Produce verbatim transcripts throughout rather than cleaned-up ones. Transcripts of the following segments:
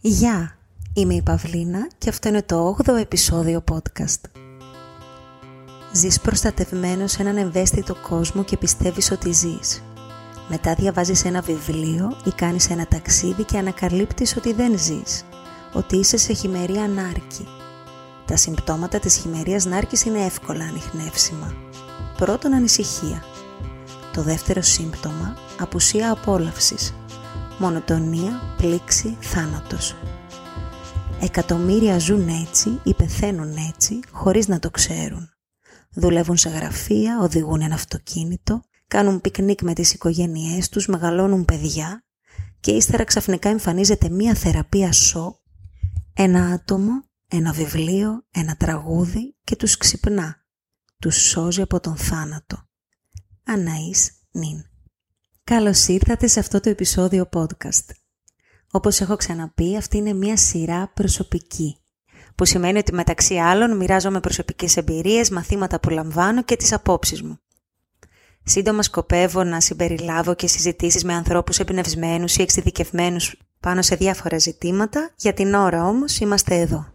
Γεια, είμαι η Παυλίνα και αυτό είναι το όγδοο επεισόδιο podcast. Ζεις προστατευμένος σε έναν ευαίσθητο κόσμο και πιστεύεις ότι ζεις. Μετά διαβάζεις ένα βιβλίο ή κάνεις ένα ταξίδι και ανακαλύπτεις ότι δεν ζεις, ότι είσαι σε χειμερή ανάρκη. Τα συμπτώματα της χειμερίας νάρκης είναι εύκολα ανιχνεύσιμα. Πρώτον, ανησυχία. Το δεύτερο σύμπτωμα, απουσία απόλαυσης. Μονοτονία, πλήξη, θάνατος. Εκατομμύρια ζουν έτσι ή πεθαίνουν έτσι, χωρίς να το ξέρουν. Δουλεύουν σε γραφεία, οδηγούν ένα αυτοκίνητο, κάνουν πικνίκ με τις οικογένειές τους, μεγαλώνουν παιδιά και ύστερα ξαφνικά εμφανίζεται μία θεραπεία σοκ, ένα άτομο, ένα βιβλίο, ένα τραγούδι και τους ξυπνά. Τους σώζει από τον θάνατο. Αναΐς Νιν. Καλώς ήρθατε σε αυτό το επεισόδιο podcast. Όπως έχω ξαναπεί, αυτή είναι μια σειρά προσωπική, που σημαίνει ότι μεταξύ άλλων μοιράζομαι προσωπικές εμπειρίες, μαθήματα που λαμβάνω και τις απόψεις μου. Σύντομα σκοπεύω να συμπεριλάβω και συζητήσεις με ανθρώπους εμπνευσμένους ή εξειδικευμένους πάνω σε διάφορα ζητήματα, για την ώρα όμως είμαστε εδώ.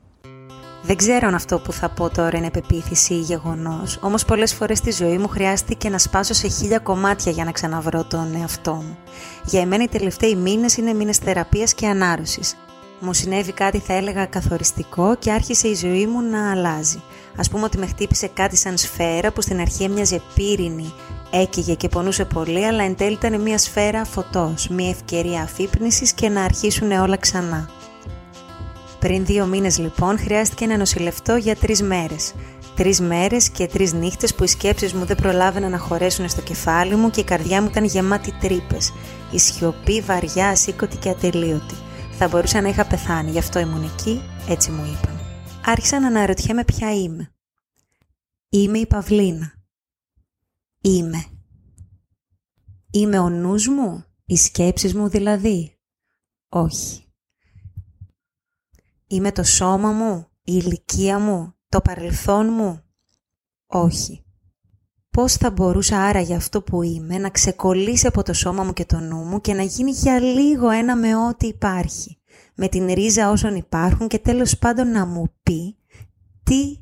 Δεν ξέρω αν αυτό που θα πω τώρα είναι πεποίθηση ή γεγονός, όμως πολλές φορές στη ζωή μου χρειάστηκε να σπάσω σε χίλια κομμάτια για να ξαναβρω τον εαυτό μου. Για εμένα οι τελευταίοι μήνες είναι μήνες θεραπείας και ανάρρωσης. Μου συνέβη κάτι, θα έλεγα, καθοριστικό και άρχισε η ζωή μου να αλλάζει. Ας πούμε ότι με χτύπησε κάτι σαν σφαίρα που στην αρχή έμοιαζε πύρινη, έκαιγε και πονούσε πολύ, αλλά εν τέλει ήταν μια σφαίρα φωτός, μια ευκαιρία αφύπνισης και να αρχίσουν όλα ξανά. Πριν δύο μήνες λοιπόν χρειάστηκε να νοσηλευτώ για τρεις μέρες. Τρεις μέρες και τρεις νύχτες που οι σκέψεις μου δεν προλάβαιναν να χωρέσουν στο κεφάλι μου και η καρδιά μου ήταν γεμάτη τρύπες. Η σιωπή βαριά, ασήκωτη και ατελείωτη. Θα μπορούσα να είχα πεθάνει, γι' αυτό ήμουν εκεί, έτσι μου είπαν. Άρχισα να αναρωτιέμαι ποια είμαι. Είμαι η Παυλίνα. Είμαι. Είμαι ο νους μου, οι σκέψεις μου δηλαδή. Όχι. Είμαι το σώμα μου, η ηλικία μου, το παρελθόν μου. Όχι. Πώς θα μπορούσα άρα για αυτό που είμαι να ξεκολλήσει από το σώμα μου και το νου μου και να γίνει για λίγο ένα με ό,τι υπάρχει, με την ρίζα όσων υπάρχουν και τέλος πάντων να μου πει τι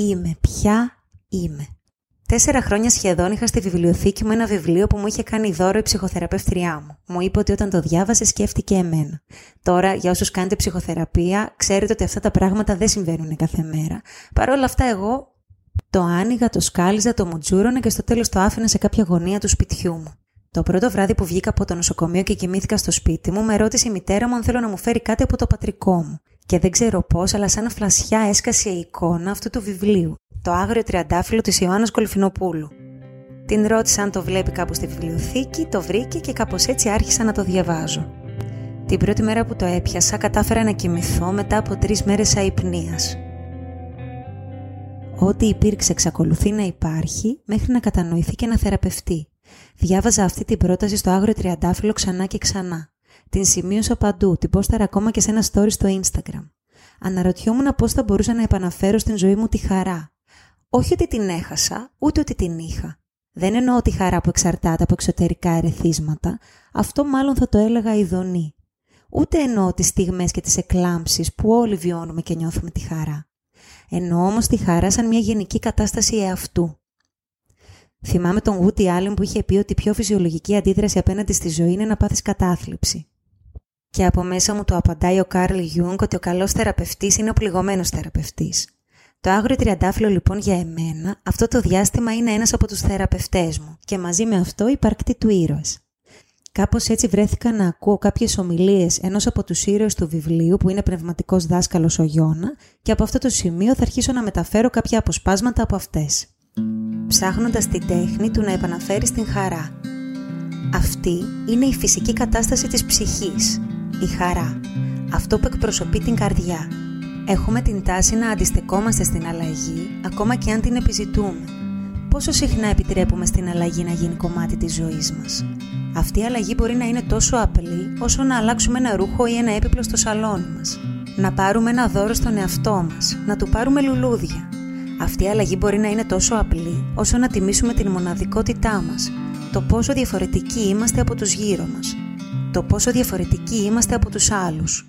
είμαι, ποια είμαι. Τέσσερα χρόνια σχεδόν είχα στη βιβλιοθήκη μου ένα βιβλίο που μου είχε κάνει δώρο η ψυχοθεραπεύτριά μου. Μου είπε ότι όταν το διάβασε σκέφτηκε εμένα. Τώρα, για όσους κάνετε ψυχοθεραπεία, ξέρετε ότι αυτά τα πράγματα δεν συμβαίνουν κάθε μέρα. Παρ' όλα αυτά, εγώ το άνοιγα, το σκάλιζα, το μουτζούρονα και στο τέλος το άφηνα σε κάποια γωνία του σπιτιού μου. Το πρώτο βράδυ που βγήκα από το νοσοκομείο και κοιμήθηκα στο σπίτι μου, με ρώτησε η μητέρα μου αν θέλω να μου φέρει κάτι από το πατρικό μου. Και δεν ξέρω πώς, αλλά σαν φλασιά έσκασε η εικόνα αυτού του βιβλίου. Το άγριο τριαντάφυλλο της Ιωάννας Κολυφινοπούλου. Την ρώτησα αν το βλέπει κάπου στη βιβλιοθήκη, το βρήκε και κάπως έτσι άρχισα να το διαβάζω. Την πρώτη μέρα που το έπιασα κατάφερα να κοιμηθώ μετά από τρεις μέρες αϊπνίας. Ό,τι υπήρξε εξακολουθεί να υπάρχει μέχρι να κατανοηθεί και να θεραπευτεί. Διάβαζα αυτή την πρόταση στο άγριο τριαντάφυλλο ξανά και ξανά. Την σημείωσα παντού, την πόσταρα ακόμα και σε ένα story στο Instagram. Αναρωτιόμουν πώς θα μπορούσα να επαναφέρω στην ζωή μου τη χαρά. Όχι ότι την έχασα, ούτε ότι την είχα. Δεν εννοώ τη χαρά που εξαρτάται από εξωτερικά ερεθίσματα, αυτό μάλλον θα το έλεγα ειδονή. Ούτε εννοώ τις στιγμές και τις εκλάμψεις που όλοι βιώνουμε και νιώθουμε τη χαρά. Εννοώ όμως τη χαρά σαν μια γενική κατάσταση εαυτού. Θυμάμαι τον Γούντι Άλεν που είχε πει ότι η πιο φυσιολογική αντίδραση απέναντι στη ζωή είναι να πάθεις κατάθλιψη. Και από μέσα μου το απαντάει ο Κάρλ Γιουνγκ ότι ο καλός θεραπευτής είναι ο πληγωμένος θεραπευτής. Το άγριο τριαντάφυλλο λοιπόν για εμένα, αυτό το διάστημα είναι ένας από τους θεραπευτές μου και μαζί με αυτό η παρκτή του ήρωας. Κάπως έτσι βρέθηκα να ακούω κάποιες ομιλίες ενός από τους ήρωες του βιβλίου που είναι πνευματικός δάσκαλος ο Ιώνα και από αυτό το σημείο θα αρχίσω να μεταφέρω κάποια αποσπάσματα από αυτές. Ψάχνοντας την τέχνη του να επαναφέρεις την χαρά. Αυτή είναι η φυσική κατάσταση της ψυχής, η χαρά, αυτό που εκπροσωπεί την καρδιά. Έχουμε την τάση να αντιστεκόμαστε στην αλλαγή, ακόμα και αν την επιζητούμε. Πόσο συχνά επιτρέπουμε στην αλλαγή να γίνει κομμάτι της ζωής μας. Αυτή η αλλαγή μπορεί να είναι τόσο απλή, όσο να αλλάξουμε ένα ρούχο ή ένα έπιπλο στο σαλόνι μας. Να πάρουμε ένα δώρο στον εαυτό μας, να του πάρουμε λουλούδια. Αυτή η αλλαγή μπορεί να είναι τόσο απλή, όσο να τιμήσουμε την μοναδικότητά μας. Το πόσο διαφορετικοί είμαστε από τους γύρω μας. Το πόσο διαφορετικοί είμαστε από τους άλλους.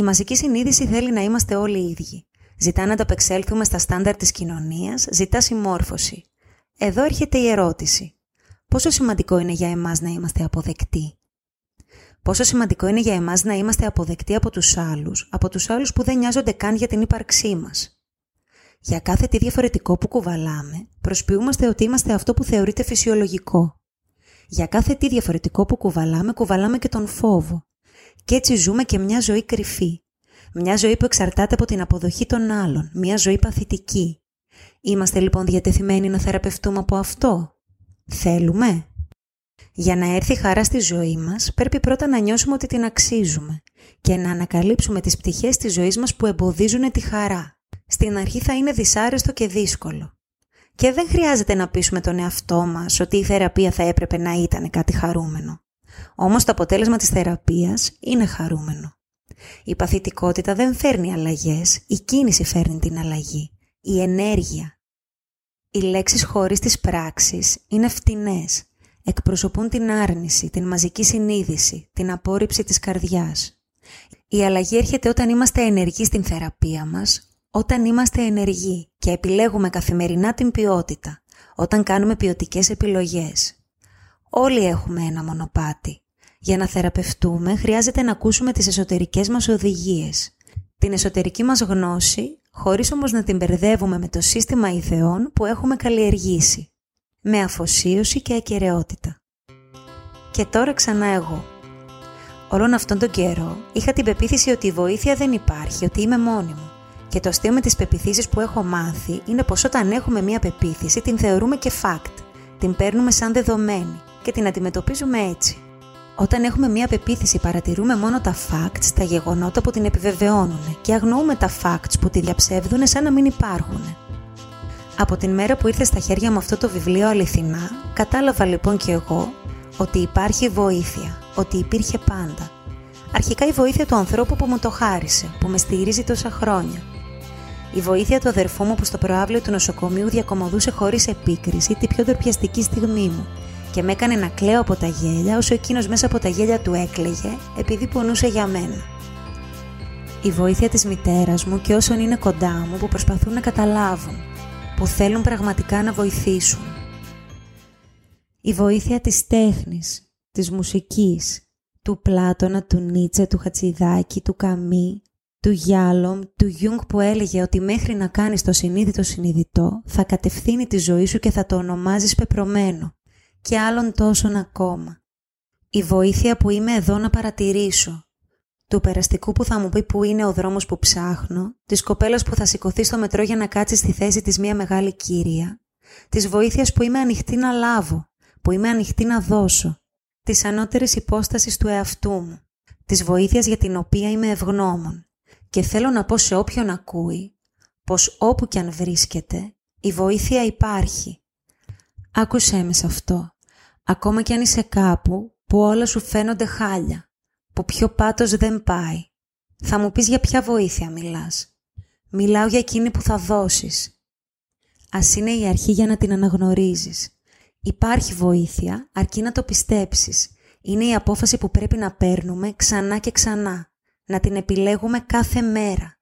Η μαζική συνείδηση θέλει να είμαστε όλοι οι ίδιοι. Ζητά να ανταπεξέλθουμε στα στάνταρ της κοινωνίας, ζητά συμμόρφωση. Εδώ έρχεται η ερώτηση. Πόσο σημαντικό είναι για εμάς να είμαστε αποδεκτοί? Πόσο σημαντικό είναι για εμάς να είμαστε αποδεκτοί από τους άλλους, από τους άλλους που δεν νοιάζονται καν για την ύπαρξή μας? Για κάθε τι διαφορετικό που κουβαλάμε, προσποιούμαστε ότι είμαστε αυτό που θεωρείται φυσιολογικό. Για κάθε τι διαφορετικό που κουβαλάμε, κουβαλάμε και τον φόβο. Κι έτσι ζούμε και μια ζωή κρυφή. Μια ζωή που εξαρτάται από την αποδοχή των άλλων. Μια ζωή παθητική. Είμαστε λοιπόν διατεθειμένοι να θεραπευτούμε από αυτό? Θέλουμε? Για να έρθει χαρά στη ζωή μας, πρέπει πρώτα να νιώσουμε ότι την αξίζουμε και να ανακαλύψουμε τις πτυχές της ζωής μας που εμποδίζουν τη χαρά. Στην αρχή θα είναι δυσάρεστο και δύσκολο. Και δεν χρειάζεται να πείσουμε τον εαυτό μας ότι η θεραπεία θα έπρεπε να ήταν κάτι χαρούμενο. Όμως το αποτέλεσμα της θεραπείας είναι χαρούμενο. Η παθητικότητα δεν φέρνει αλλαγές, η κίνηση φέρνει την αλλαγή, η ενέργεια. Οι λέξεις χωρίς τις πράξεις είναι φτηνές. Εκπροσωπούν την άρνηση, την μαζική συνείδηση, την απόρριψη της καρδιάς. Η αλλαγή έρχεται όταν είμαστε ενεργοί στην θεραπεία μας, όταν είμαστε ενεργοί και επιλέγουμε καθημερινά την ποιότητα, όταν κάνουμε ποιοτικές επιλογές. Όλοι έχουμε ένα μονοπάτι. Για να θεραπευτούμε χρειάζεται να ακούσουμε τις εσωτερικές μας οδηγίες, την εσωτερική μας γνώση, χωρίς όμως να την μπερδεύουμε με το σύστημα ιδεών που έχουμε καλλιεργήσει, με αφοσίωση και ακεραιότητα. Και τώρα ξανά εγώ. Όλον αυτόν τον καιρό είχα την πεποίθηση ότι η βοήθεια δεν υπάρχει, ότι είμαι μόνη μου. Και το αστείο με τις πεποιθήσεις που έχω μάθει είναι πως όταν έχουμε μία πεποίθηση την θεωρούμε και fact, την παίρνουμε σαν δεδομένη και την αντιμετωπίζουμε έτσι. Όταν έχουμε μία πεποίθηση παρατηρούμε μόνο τα facts, τα γεγονότα που την επιβεβαιώνουν και αγνοούμε τα facts που τη διαψεύδουν σαν να μην υπάρχουν. Από την μέρα που ήρθε στα χέρια μου αυτό το βιβλίο αληθινά, κατάλαβα λοιπόν και εγώ ότι υπάρχει βοήθεια, ότι υπήρχε πάντα. Αρχικά η βοήθεια του ανθρώπου που μου το χάρισε, που με στηρίζει τόσα χρόνια. Η βοήθεια του αδερφού μου που στο προάβλιο του νοσοκομείου διακομωδούσε χωρίς επίκριση τη πιο ντροπιαστική στιγμή μου και με έκανε να κλαίω από τα γέλια όσο εκείνος μέσα από τα γέλια του έκλαιγε επειδή πονούσε για μένα. Η βοήθεια της μητέρας μου και όσων είναι κοντά μου που προσπαθούν να καταλάβουν, που θέλουν πραγματικά να βοηθήσουν. Η βοήθεια της τέχνης, της μουσικής, του Πλάτωνα, του Νίτσε, του Χατσιδάκη, του Καμύ, του Γιάλωμ, του Γιουνγκ που έλεγε ότι μέχρι να κάνεις το συνείδητο συνειδητό θα κατευθύνει τη ζωή σου και θα το ονομάζεις πεπρωμένο και άλλων τόσων ακόμα. Η βοήθεια που είμαι εδώ να παρατηρήσω, του περαστικού που θα μου πει που είναι ο δρόμος που ψάχνω, της κοπέλας που θα σηκωθεί στο μετρό για να κάτσει στη θέση της μια μεγάλη κύρια, της βοήθειας που είμαι ανοιχτή να λάβω, που είμαι ανοιχτή να δώσω, της ανώτερης υπόστασης του εαυτού μου, της βοήθειας για την οποία είμαι ευγνώμων. Και θέλω να πω σε όποιον ακούει, πως όπου κι αν βρίσκεται, η βοήθεια υπάρχει. Άκουσέ με σε αυτό, ακόμα κι αν είσαι κάπου που όλα σου φαίνονται χάλια, που πιο πάτος δεν πάει. Θα μου πεις για ποια βοήθεια μιλάς. Μιλάω για εκείνη που θα δώσεις. Ας είναι η αρχή για να την αναγνωρίζεις. Υπάρχει βοήθεια, αρκεί να το πιστέψεις. Είναι η απόφαση που πρέπει να παίρνουμε ξανά και ξανά. Να την επιλέγουμε κάθε μέρα.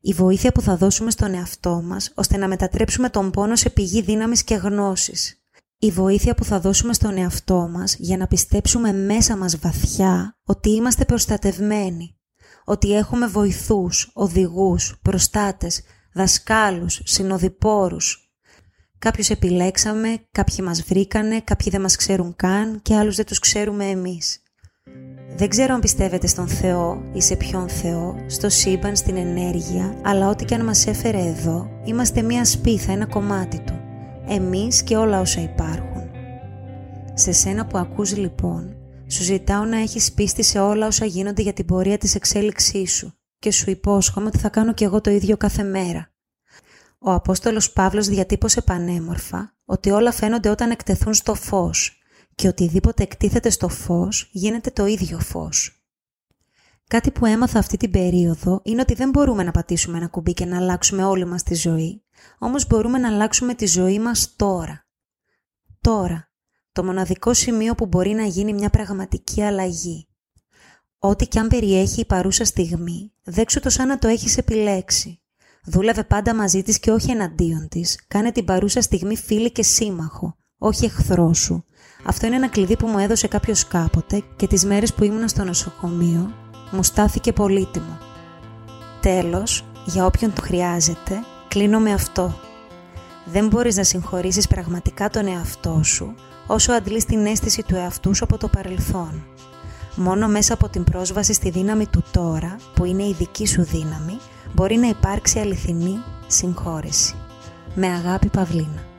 Η βοήθεια που θα δώσουμε στον εαυτό μας, ώστε να μετατρέψουμε τον πόνο σε πηγή δύναμης και γνώσης. Η βοήθεια που θα δώσουμε στον εαυτό μας, για να πιστέψουμε μέσα μας βαθιά ότι είμαστε προστατευμένοι. Ότι έχουμε βοηθούς, οδηγούς, προστάτες, δασκάλους, συνοδοιπόρους. Κάποιους επιλέξαμε, κάποιοι μας βρήκανε, κάποιοι δεν μας ξέρουν καν και άλλους δεν τους ξέρουμε εμείς. Δεν ξέρω αν πιστεύετε στον Θεό ή σε ποιον Θεό, στο σύμπαν, στην ενέργεια, αλλά ό,τι και αν μας έφερε εδώ, είμαστε μία σπίθα, ένα κομμάτι του. Εμείς και όλα όσα υπάρχουν. Σε σένα που ακούς λοιπόν, σου ζητάω να έχεις πίστη σε όλα όσα γίνονται για την πορεία της εξέλιξής σου και σου υπόσχομαι ότι θα κάνω κι εγώ το ίδιο κάθε μέρα. Ο Απόστολος Παύλος διατύπωσε πανέμορφα ότι όλα φαίνονται όταν εκτεθούν στο φως και οτιδήποτε εκτίθεται στο φως γίνεται το ίδιο φως. Κάτι που έμαθα αυτή την περίοδο είναι ότι δεν μπορούμε να πατήσουμε ένα κουμπί και να αλλάξουμε όλη μας τη ζωή, όμως μπορούμε να αλλάξουμε τη ζωή μας τώρα. Τώρα, το μοναδικό σημείο που μπορεί να γίνει μια πραγματική αλλαγή. Ό,τι κι αν περιέχει η παρούσα στιγμή, δέξου το σαν να το έχεις επιλέξει. Δούλευε πάντα μαζί της και όχι εναντίον της. Κάνε την παρούσα στιγμή φίλη και σύμμαχο, όχι εχθρό σου. Αυτό είναι ένα κλειδί που μου έδωσε κάποιος κάποτε και τις μέρες που ήμουν στο νοσοκομείο μου στάθηκε πολύτιμο. Τέλος, για όποιον το χρειάζεται, κλείνω με αυτό. Δεν μπορείς να συγχωρήσεις πραγματικά τον εαυτό σου όσο αντλείς την αίσθηση του εαυτού σου από το παρελθόν. Μόνο μέσα από την πρόσβαση στη δύναμη του τώρα, που είναι η δική σου δύναμη, μπορεί να υπάρξει αληθινή συγχώρεση. Με αγάπη, Παυλίνα.